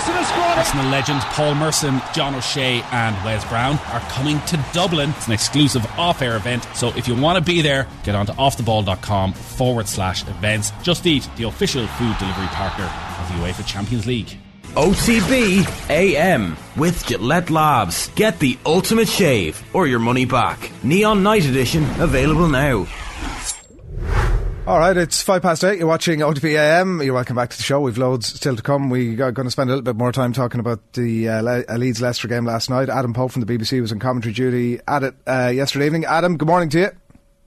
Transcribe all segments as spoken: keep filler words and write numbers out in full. Merson has scored. Arsenal legends Paul Merson, John O'Shea and Wes Brown are coming to Dublin. It's an exclusive off-air event, so if you want to be there, get on to offtheball.com forward slash events. Just Eat, the official food delivery partner of the UEFA Champions League. O T B A M with Gillette Labs. Get the ultimate shave or your money back. Neon Night Edition available now. Alright, it's five past eight, you're watching O T B A M, you're welcome back to the show, we've loads still to come. We are going to spend a little bit more time talking about the uh, Le- Leeds Leicester game last night. Adam Pope from the B B C was on commentary duty at it uh, yesterday evening. Adam, good morning to you.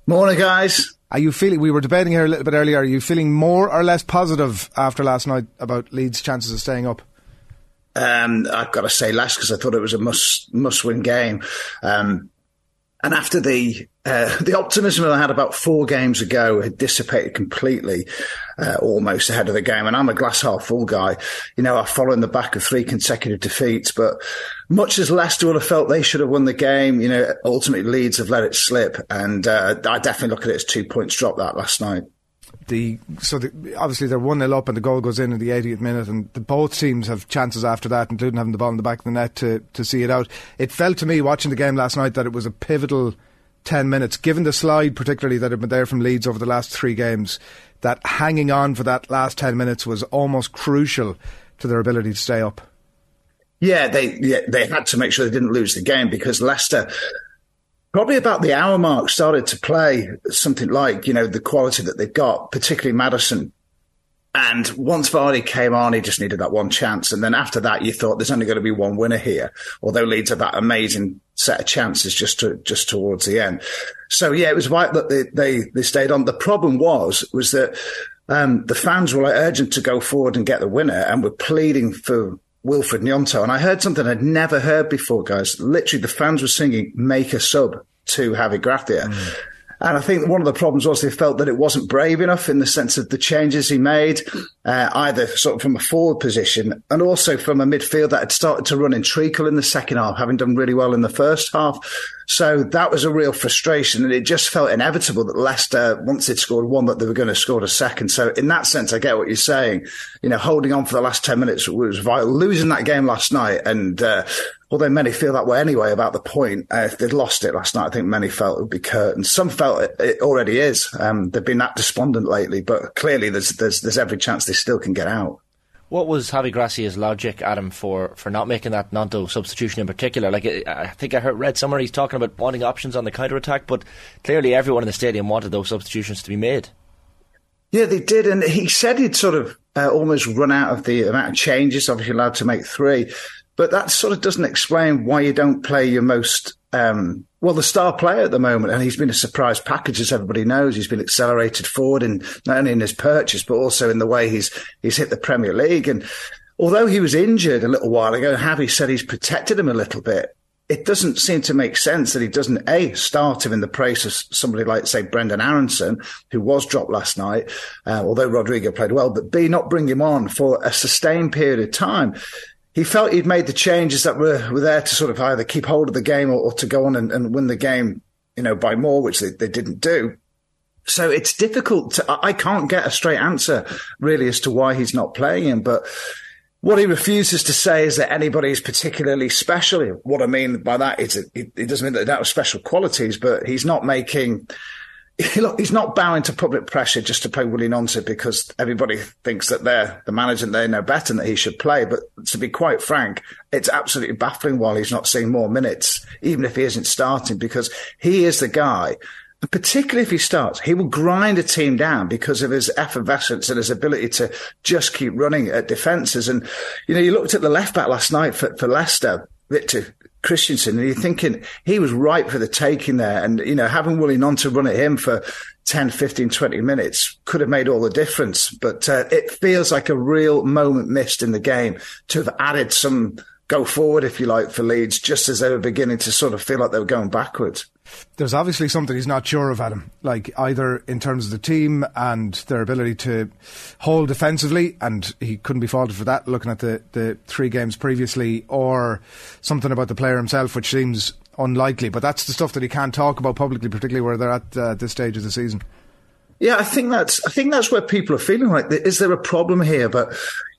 Morning guys. Are you feeling, we were debating here a little bit earlier, are you feeling more or less positive after last night about Leeds' chances of staying up? Um, I've got to say less because I thought it was a must, must-win game. Um And after the uh, the optimism that I had about four games ago had dissipated completely, uh, almost ahead of the game. And I'm a glass half full guy. You know, I follow in the back of three consecutive defeats. But much as Leicester would have felt they should have won the game, you know, ultimately Leeds have let it slip. And uh, I definitely look at it as two points dropped that last night. The so the, obviously they're one nil up and the goal goes in in the eightieth minute, and the, both teams have chances after that, including having the ball in the back of the net to, to see it out. It felt to me watching the game last night that it was a pivotal ten minutes, given the slide particularly that had been there from Leeds over the last three games, that hanging on for that last ten minutes was almost crucial to their ability to stay up. Yeah, they yeah, they had to make sure they didn't lose the game, because Leicester, probably about the hour mark, started to play something like, you know, the quality that they've got, particularly Maddison. And once Vardy came on, he just needed that one chance. And then after that, you thought there's only going to be one winner here, although Leeds had that amazing set of chances just to, just towards the end. So, yeah, it was right that they, they, they stayed on. The problem was, was that um, the fans were like urgent to go forward and get the winner, and were pleading for Wilfried Gnonto. And I heard something I'd never heard before, guys. Literally, the fans were singing, "Make a sub" to Javi Gracia. Mm. And I think one of the problems was they felt that it wasn't brave enough in the sense of the changes he made, uh, either sort of from a forward position and also from a midfield that had started to run in treacle in the second half, having done really well in the first half. So that was a real frustration, and it just felt inevitable that Leicester, once they'd scored one, that they were going to score a second. So in that sense, I get what you're saying. You know, holding on for the last ten minutes was vital. Losing that game last night, and uh, although many feel that way anyway about the point, uh, if they'd lost it last night, I think many felt it would be curtains. Some felt it, it already is. Um, they've been that despondent lately, but clearly there's, there's, there's every chance they still can get out. What was Javi Gracia's logic, Adam, for, for not making that Gnonto substitution in particular? Like, I think I heard read somewhere he's talking about wanting options on the counter-attack, but clearly everyone in the stadium wanted those substitutions to be made. Yeah, they did, and he said he'd sort of uh, almost run out of the amount of changes, obviously allowed to make three, but that sort of doesn't explain why you don't play your most... Um, well, the star player at the moment, and he's been a surprise package, as everybody knows. He's been accelerated forward, in not only in his purchase, but also in the way he's he's hit the Premier League. And although he was injured a little while ago, Javi said he's protected him a little bit. It doesn't seem to make sense that he doesn't, A, start him in the place of somebody like, say, Brendan Aaronson, who was dropped last night, uh, although Rodrigo played well, but B, not bring him on for a sustained period of time. He felt he'd made the changes that were, were there to sort of either keep hold of the game or, or to go on and, and win the game, you know, by more, which they, they didn't do. So it's difficult to, I can't get a straight answer really as to why he's not playing him. But what he refuses to say is that anybody is particularly special. What I mean by that is it, it doesn't mean that that was special qualities, but he's not making... Look, he's not bowing to public pressure just to play Willie Gnonto because everybody thinks that they're the manager and they know better and that he should play. But to be quite frank, it's absolutely baffling while he's not seeing more minutes, even if he isn't starting, because he is the guy. And particularly if he starts, he will grind a team down because of his effervescence and his ability to just keep running at defences. And, you know, you looked at the left-back last night for, for Leicester, Victor Christensen, and you're thinking he was ripe for the taking there. And, you know, having Willie Gnonto run at him for ten, fifteen, twenty minutes could have made all the difference. But uh, it feels like a real moment missed in the game to have added some go forward, if you like, for Leeds, just as they were beginning to sort of feel like they were going backwards. There's obviously something he's not sure of, Adam, like either in terms of the team and their ability to hold defensively, and he couldn't be faulted for that looking at the, the three games previously, or something about the player himself, which seems unlikely. But that's the stuff that he can't talk about publicly, particularly where they're at uh, this stage of the season. Yeah, I think that's I think that's where people are feeling like, is there a problem here? But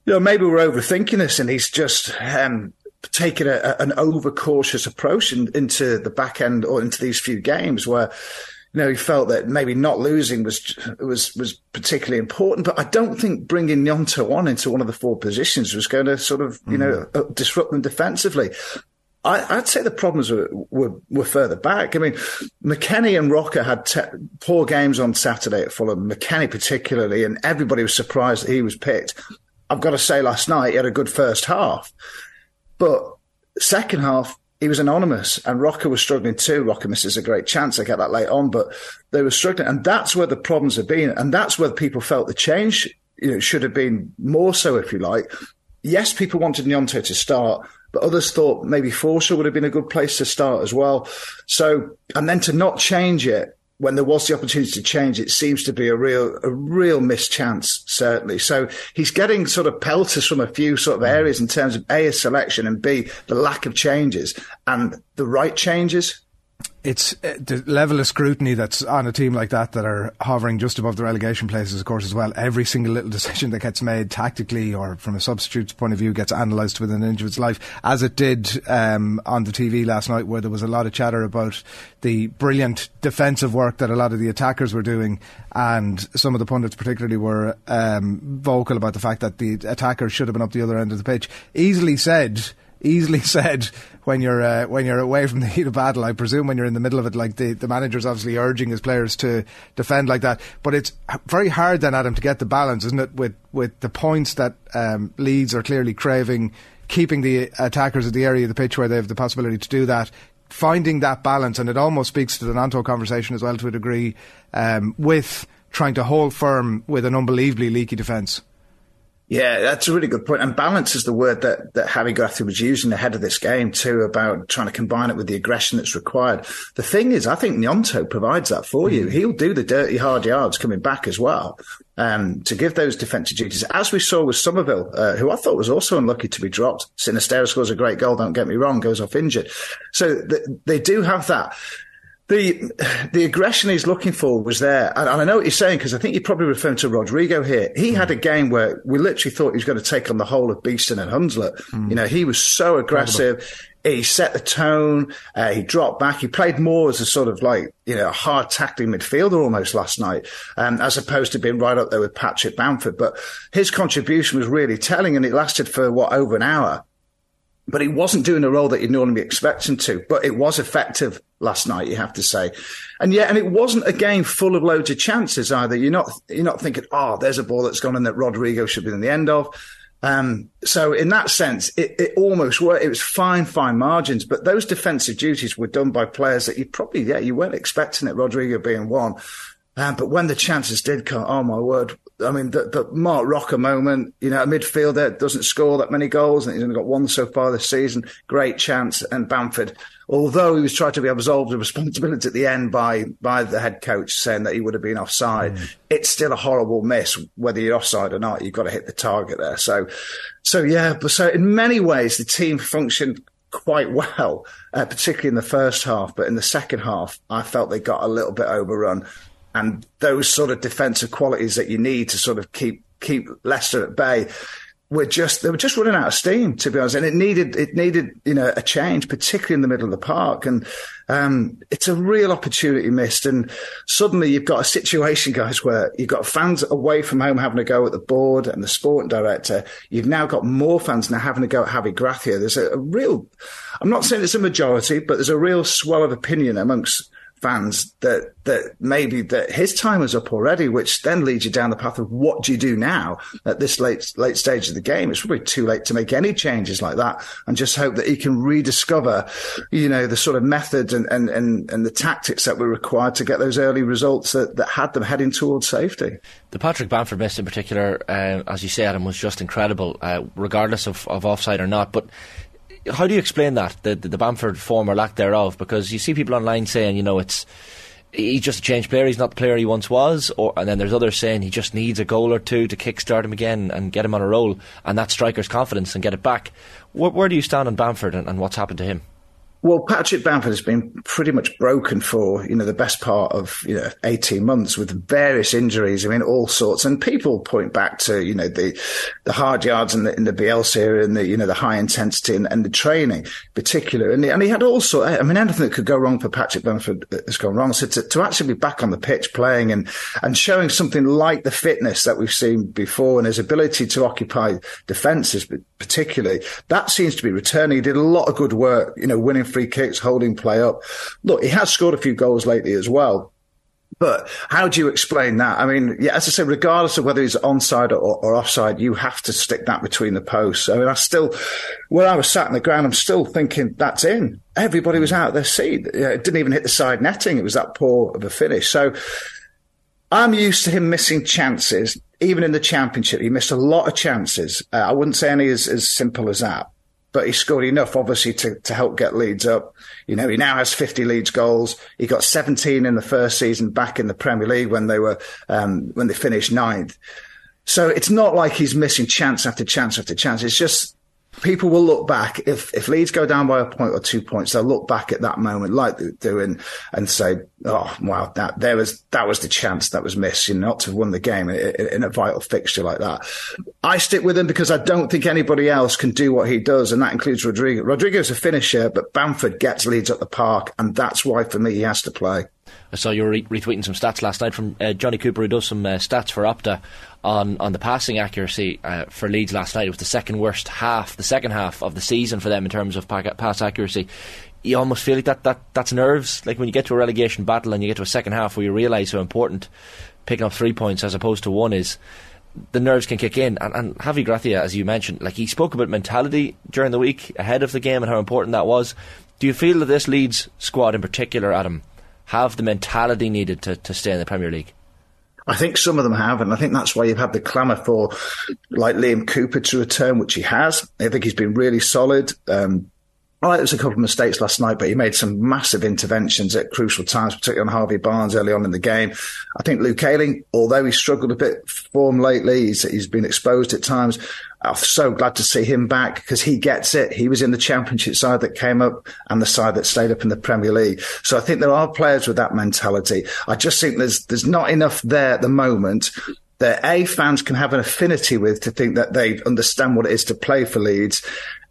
You know, maybe we're overthinking this, and he's just um, taken a, an overcautious approach in, into the back end or into these few games where, you know, he felt that maybe not losing was was was particularly important. But I don't think bringing Gnonto on into one of the four positions was going to sort of, you mm. know, disrupt them defensively. I, I'd say the problems were, were, were further back. I mean, McKennie and Rocker had te- poor games on Saturday at Fulham, McKennie particularly, and everybody was surprised that he was picked. I've got to say, last night he had a good first half, but second half he was anonymous, and Rocker was struggling too. Rocker misses a great chance. I get that late on, but they were struggling, and that's where the problems have been, and that's where people felt the change, you know, should have been more so, if you like. Yes, people wanted Gnonto to start, but others thought maybe Forshaw would have been a good place to start as well. So, and then to not change it when there was the opportunity to change it seems to be a real, a real missed chance, certainly. So he's getting sort of pelters from a few sort of areas in terms of A, his selection, and B, the lack of changes and the right changes. It's the level of scrutiny that's on a team like that that are hovering just above the relegation places, of course, as well. Every single little decision that gets made tactically or from a substitute's point of view gets analysed within an inch of its life, as it did um, on the T V last night, where there was a lot of chatter about the brilliant defensive work that a lot of the attackers were doing, and some of the pundits particularly were um, vocal about the fact that the attackers should have been up the other end of the pitch. Easily said... Easily said when you're uh, when you're away from the heat of battle. I presume when you're in the middle of it, like the, the manager's obviously urging his players to defend like that. But it's very hard then, Adam, to get the balance, isn't it, with, with the points that um, Leeds are clearly craving, keeping the attackers at the area of the pitch where they have the possibility to do that, finding that balance. And it almost speaks to the Gnonto conversation as well to a degree, um, with trying to hold firm with an unbelievably leaky defence. Yeah, that's a really good point. And balance is the word that, that Harry Grafton was using ahead of this game too, about trying to combine it with the aggression that's required. The thing is, I think Gnonto provides that for you. He'll do the dirty, hard yards coming back as well, um, to give those defensive duties. As we saw with Summerville, uh, who I thought was also unlucky to be dropped. Sinistero scores a great goal, don't get me wrong, goes off injured. So th- they do have that. The the aggression he's looking for was there. And, and I know what you're saying, because I think you're probably referring to Rodrigo here. He mm. had a game where we literally thought he was going to take on the whole of Beeston and Hunslet. Mm. You know, he was so aggressive. Incredible. He set the tone. Uh, he dropped back. He played more as a sort of like, you know, hard tackling midfielder almost last night, um, as opposed to being right up there with Patrick Bamford. But his contribution was really telling, and it lasted for, what, over an hour. But he wasn't doing a role that you'd normally expect him to. But it was effective last night, you have to say. And yeah, and it wasn't a game full of loads of chances either. You're not you're not thinking, oh, there's a ball that's gone in that Rodrigo should be in the end of. Um, so in that sense, it, it almost worked. It was fine, fine margins. But those defensive duties were done by players that you probably, yeah, you weren't expecting it, Rodrigo being one. Um, but when the chances did come, oh, my word. I mean, the, the Marc Roca moment, you know, a midfielder doesn't score that many goals, and he's only got one so far this season. Great chance. And Bamford, although he was trying to be absolved of responsibility at the end by, by the head coach saying that he would have been offside, mm. it's still a horrible miss. Whether you're offside or not, you've got to hit the target there. So, so yeah, but so in many ways, the team functioned quite well, uh, particularly in the first half. But in the second half, I felt they got a little bit overrun. And those sort of defensive qualities that you need to sort of keep keep Leicester at bay were just they were just running out of steam, to be honest. And it needed it needed you know a change, particularly in the middle of the park. And um, it's a real opportunity missed. And suddenly you've got a situation, guys, where you've got fans away from home having a go at the board and the sporting director. You've now got more fans now having a go at Javi Gracia. There's a, a real, I'm not saying it's a majority, but there's a real swell of opinion amongst fans that that maybe that his time is up already, which then leads you down the path of what do you do now at this late late stage of the game. It's probably too late to make any changes like that, and just hope that he can rediscover, you know, the sort of methods and and and, and the tactics that were required to get those early results that, that had them heading towards safety. The Patrick Bamford miss in particular, uh, as you say, Adam, was just incredible, uh, regardless of, of offside or not. But how do you explain that, the, the Bamford form or lack thereof? Because you see people online saying, you know, it's he's just a changed player, he's not the player he once was, or and then there's others saying he just needs a goal or two to kickstart him again and get him on a roll, and that striker's confidence and get it back. Where, where do you stand on Bamford and, and what's happened to him? Well, Patrick Bamford has been pretty much broken for, you know, the best part of, you know, eighteen months with various injuries. I mean, all sorts. And people point back to, you know, the, the hard yards in the, in the Bielsa era and the, you know, the high intensity and, and the training in particular. And, and he had all sorts. I mean, anything that could go wrong for Patrick Bamford has gone wrong. So to, to actually be back on the pitch playing and, and showing something like the fitness that we've seen before and his ability to occupy defences particularly, that seems to be returning. He did a lot of good work, you know, winning free kicks, holding play up. Look, he has scored a few goals lately as well. But how do you explain that? I mean, yeah, as I say, regardless of whether he's onside or, or offside, you have to stick that between the posts. I mean, I still, when I was sat on the ground, I'm still thinking that's in. Everybody was out of their seat. It didn't even hit the side netting. It was that poor of a finish. So I'm used to him missing chances. Even in the Championship, he missed a lot of chances. Uh, I wouldn't say any as, as simple as that. But he scored enough, obviously, to, to help get Leeds up. You know, he now has fifty Leeds goals. He got seventeen in the first season back in the Premier League when they were um, when they finished ninth. So it's not like he's missing chance after chance after chance. It's just people will look back. If if Leeds go down by a point or two points, they'll look back at that moment like they do and, and say, oh, wow, that there was that was the chance that was missed, you know, not to have won the game in, in, in a vital fixture like that. I stick with him because I don't think anybody else can do what he does, and that includes Rodrigo. Rodrigo's a finisher, but Bamford gets Leeds at the park, and that's why, for me, he has to play. I saw you were retweeting some stats last night from uh, Johnny Cooper, who does some uh, stats for Opta on, on the passing accuracy uh, for Leeds last night. It was the second worst half, the second half of the season for them in terms of pass accuracy. You almost feel like that, that that's nerves. Like when you get to a relegation battle and you get to a second half where you realise how important picking up three points as opposed to one is, the nerves can kick in. And, and Javi Gracia, as you mentioned, like he spoke about mentality during the week ahead of the game and how important that was. Do you feel that this Leeds squad in particular, Adam, have the mentality needed to, to stay in the Premier League? I think some of them have, and I think that's why you've had the clamour for like Liam Cooper to return, which he has. I think he's been really solid. Um, All right, there was a couple of mistakes last night, but he made some massive interventions at crucial times, particularly on Harvey Barnes early on in the game. I think Luke Ayling, although he struggled a bit for form lately, he's, he's been exposed at times. I'm so glad to see him back because he gets it. He was in the Championship side that came up and the side that stayed up in the Premier League. So I think there are players with that mentality. I just think there's there's not enough there at the moment that A, fans can have an affinity with to think that they understand what it is to play for Leeds,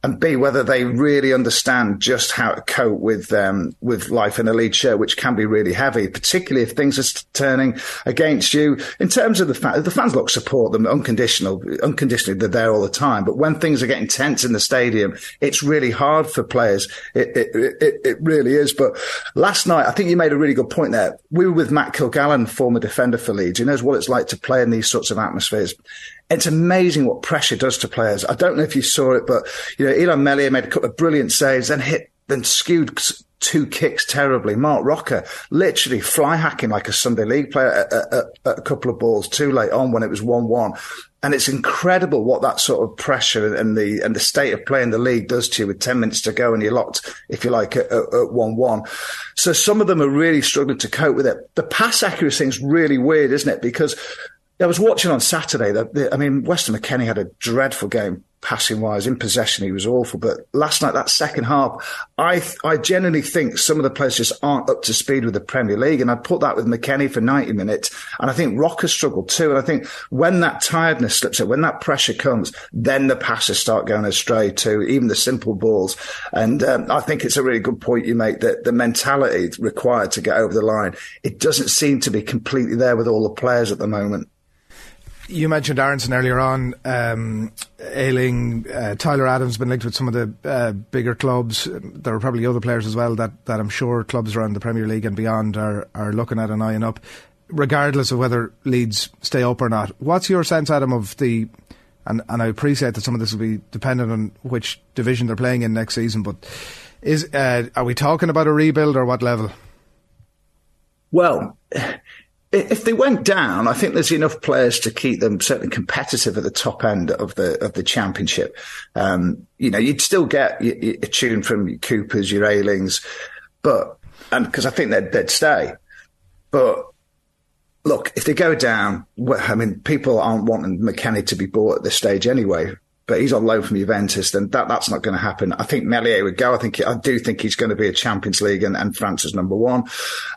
and B, whether they really understand just how to cope with um, with life in a Leeds shirt, which can be really heavy, particularly if things are turning against you. In terms of the fans, the fans look support them unconditional, unconditionally. They're there all the time. But when things are getting tense in the stadium, it's really hard for players. It it it, it really is. But last night, I think you made a really good point there. We were with Matt Kilgallen, former defender for Leeds. He knows what it's like to play in these sorts of atmospheres. It's amazing what pressure does to players. I don't know if you saw it, but you know, Illan Meslier made a couple of brilliant saves, then hit, then skewed two kicks terribly. Marc Roca literally fly hacking like a Sunday League player at, at, at a couple of balls too late on when it was one one. And it's incredible what that sort of pressure and the and the state of play in the league does to you with ten minutes to go and you're locked, if you like, at one one. So some of them are really struggling to cope with it. The pass accuracy thing is really weird, isn't it? Because I was watching on Saturday. The, the, I mean, Weston McKennie had a dreadful game passing-wise. In possession, he was awful. But last night, that second half, I I genuinely think some of the players just aren't up to speed with the Premier League. And I put that with McKennie for ninety minutes. And I think Rocker struggled too. And I think when that tiredness slips up, when that pressure comes, then the passes start going astray too, even the simple balls. And um, I think it's a really good point you make, that the mentality required to get over the line, it doesn't seem to be completely there with all the players at the moment. You mentioned Aaronson earlier on, um, Ayling, uh, Tyler Adams been linked with some of the uh, bigger clubs. There are probably other players as well that, that I'm sure clubs around the Premier League and beyond are, are looking at and eyeing up, regardless of whether Leeds stay up or not. What's your sense, Adam, of the, and, and I appreciate that some of this will be dependent on which division they're playing in next season, but is uh, are we talking about a rebuild or what level? Well... If they went down, I think there's enough players to keep them certainly competitive at the top end of the of the Championship. Um, you know, you'd still get a tune from your Coopers, your Aylings, but and because I think they'd, they'd stay. But look, if they go down, well, I mean, people aren't wanting McKennie to be bought at this stage anyway. but he's on loan from Juventus, then that, that's not going to happen. I think Meslier would go. I think, I do think he's going to be a Champions League and, and France's number one.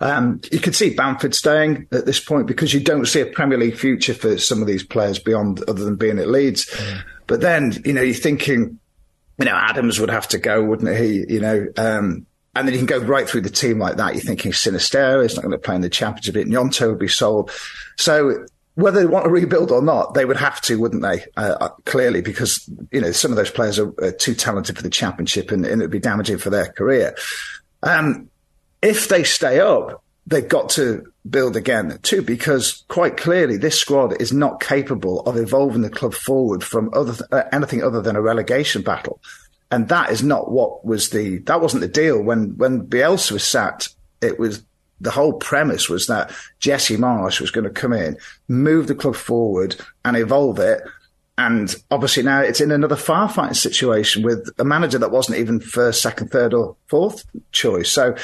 Um, you could see Bamford staying at this point because you don't see a Premier League future for some of these players beyond, other than being at Leeds. Mm. But then, you know, you're thinking, you know, Adams would have to go, wouldn't he? You know, um, and then you can go right through the team like that. You're thinking Sinistero is not going to play in the Championship. Gnonto would be sold. So, whether they want to rebuild or not, they would have to, wouldn't they? Uh, clearly, because, you know, some of those players are, are too talented for the Championship and, and it would be damaging for their career. Um, if they stay up, they've got to build again too, because quite clearly this squad is not capable of evolving the club forward from other th- uh, anything other than a relegation battle. And that is not what was the, that wasn't the deal. When, when Bielsa was sacked, it was, the whole premise was that Jesse Marsh was going to come in, move the club forward and evolve it. And obviously now it's in another firefighting situation with a manager that wasn't even first, second, third or fourth choice. So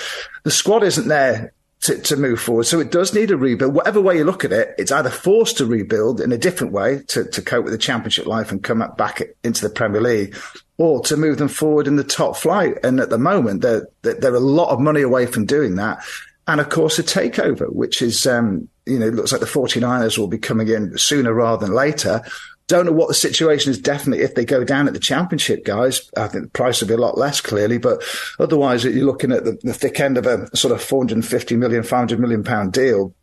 the squad isn't there to, to move forward. So it does need a rebuild. Whatever way you look at it, it's either forced to rebuild in a different way to, to cope with the Championship life and come back into the Premier League, or to move them forward in the top flight. And at the moment, they're, they're a lot of money away from doing that. And, of course, a takeover, which is, um, you know, it looks like the 49ers will be coming in sooner rather than later. Don't know what the situation is definitely if they go down at the Championship, guys. I think the price will be a lot less, clearly. But otherwise, you're looking at the, the thick end of a sort of four hundred fifty million pounds, five hundred million pounds deal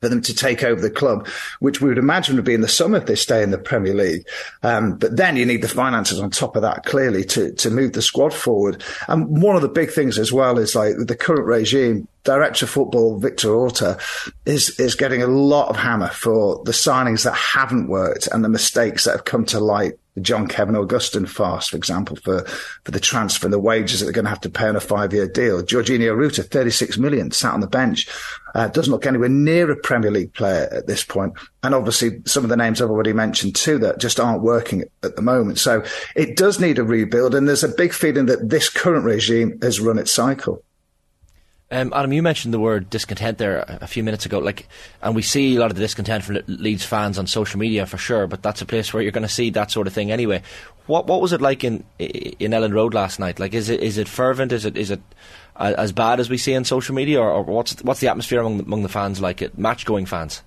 for them to take over the club, which we would imagine would be in the summer if they stay in the Premier League. Um, but then you need the finances on top of that, clearly, to, to move the squad forward. And one of the big things as well is, like, the current regime, Director of Football Victor Orta is, is getting a lot of hammer for the signings that haven't worked and the mistakes that have come to light. The John Kevin Augustin farce, for example, for, for the transfer and the wages that they're going to have to pay on a five-year deal. Jorginho Ruta, thirty-six million, sat on the bench. Uh, doesn't look anywhere near a Premier League player at this point. And obviously some of the names I've already mentioned too that just aren't working at the moment. So it does need a rebuild. And there's a big feeling that this current regime has run its cycle. Um, Adam, you mentioned the word discontent there a few minutes ago, like, and we see a lot of the discontent from Leeds fans on social media for sure, but that's a place where you're going to see that sort of thing anyway. What what was it like in in Elland Road last night? Like, is it is it fervent? Is it is it as bad as we see on social media, or, or what's what's the atmosphere among the, among the fans like? It match going fans.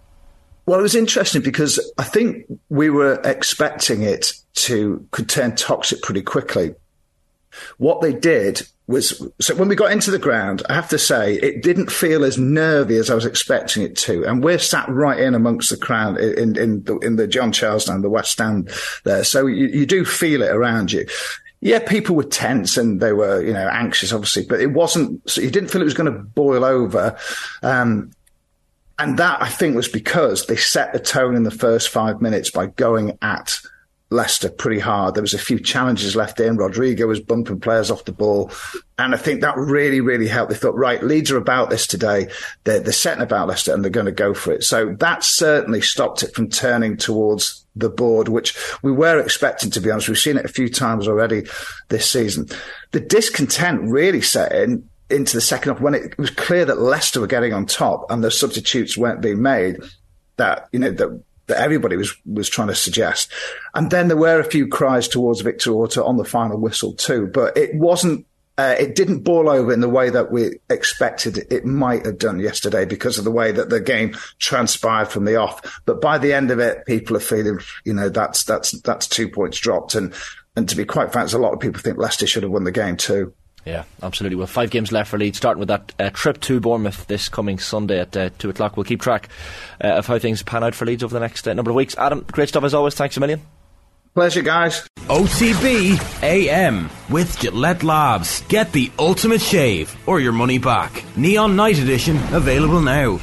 Well, it was interesting because I think we were expecting it to could turn toxic pretty quickly. What they did was, so when we got into the ground, I have to say, it didn't feel as nervy as I was expecting it to. And we're sat right in amongst the crowd in, in, the, in the John Charles Stand, the West Stand there. So you, you do feel it around you. Yeah, people were tense and they were, you know, anxious, obviously, but it wasn't, so you didn't feel it was going to boil over. Um, and that, I think, was because they set the tone in the first five minutes by going at Leicester pretty hard. There was a few challenges left in. Rodrigo was bumping players off the ball. And I think that really, really helped. They thought, right, Leeds are about this today. They're, they're setting about Leicester and they're going to go for it. So that certainly stopped it from turning towards the board, which we were expecting, to be honest. We've seen it a few times already this season. The discontent really set in into the second half when it was clear that Leicester were getting on top and the substitutes weren't being made, that, you know, that that everybody was, was trying to suggest. And then there were a few cries towards Victor Orta on the final whistle too, but it wasn't, uh, it didn't boil over in the way that we expected it might have done yesterday because of the way that the game transpired from the off. But by the end of it, people are feeling, you know, that's, that's, that's two points dropped. And, and to be quite frank, a lot of people think Leicester should have won the game too. Yeah, absolutely. Well, five games left for Leeds, starting with that uh, trip to Bournemouth this coming Sunday at uh, two o'clock. We'll keep track uh, of how things pan out for Leeds over the next uh, number of weeks. Adam, great stuff as always. Thanks a million. Pleasure, guys. O T B A M with Gillette Labs. Get the ultimate shave or your money back. Neon Night Edition available now.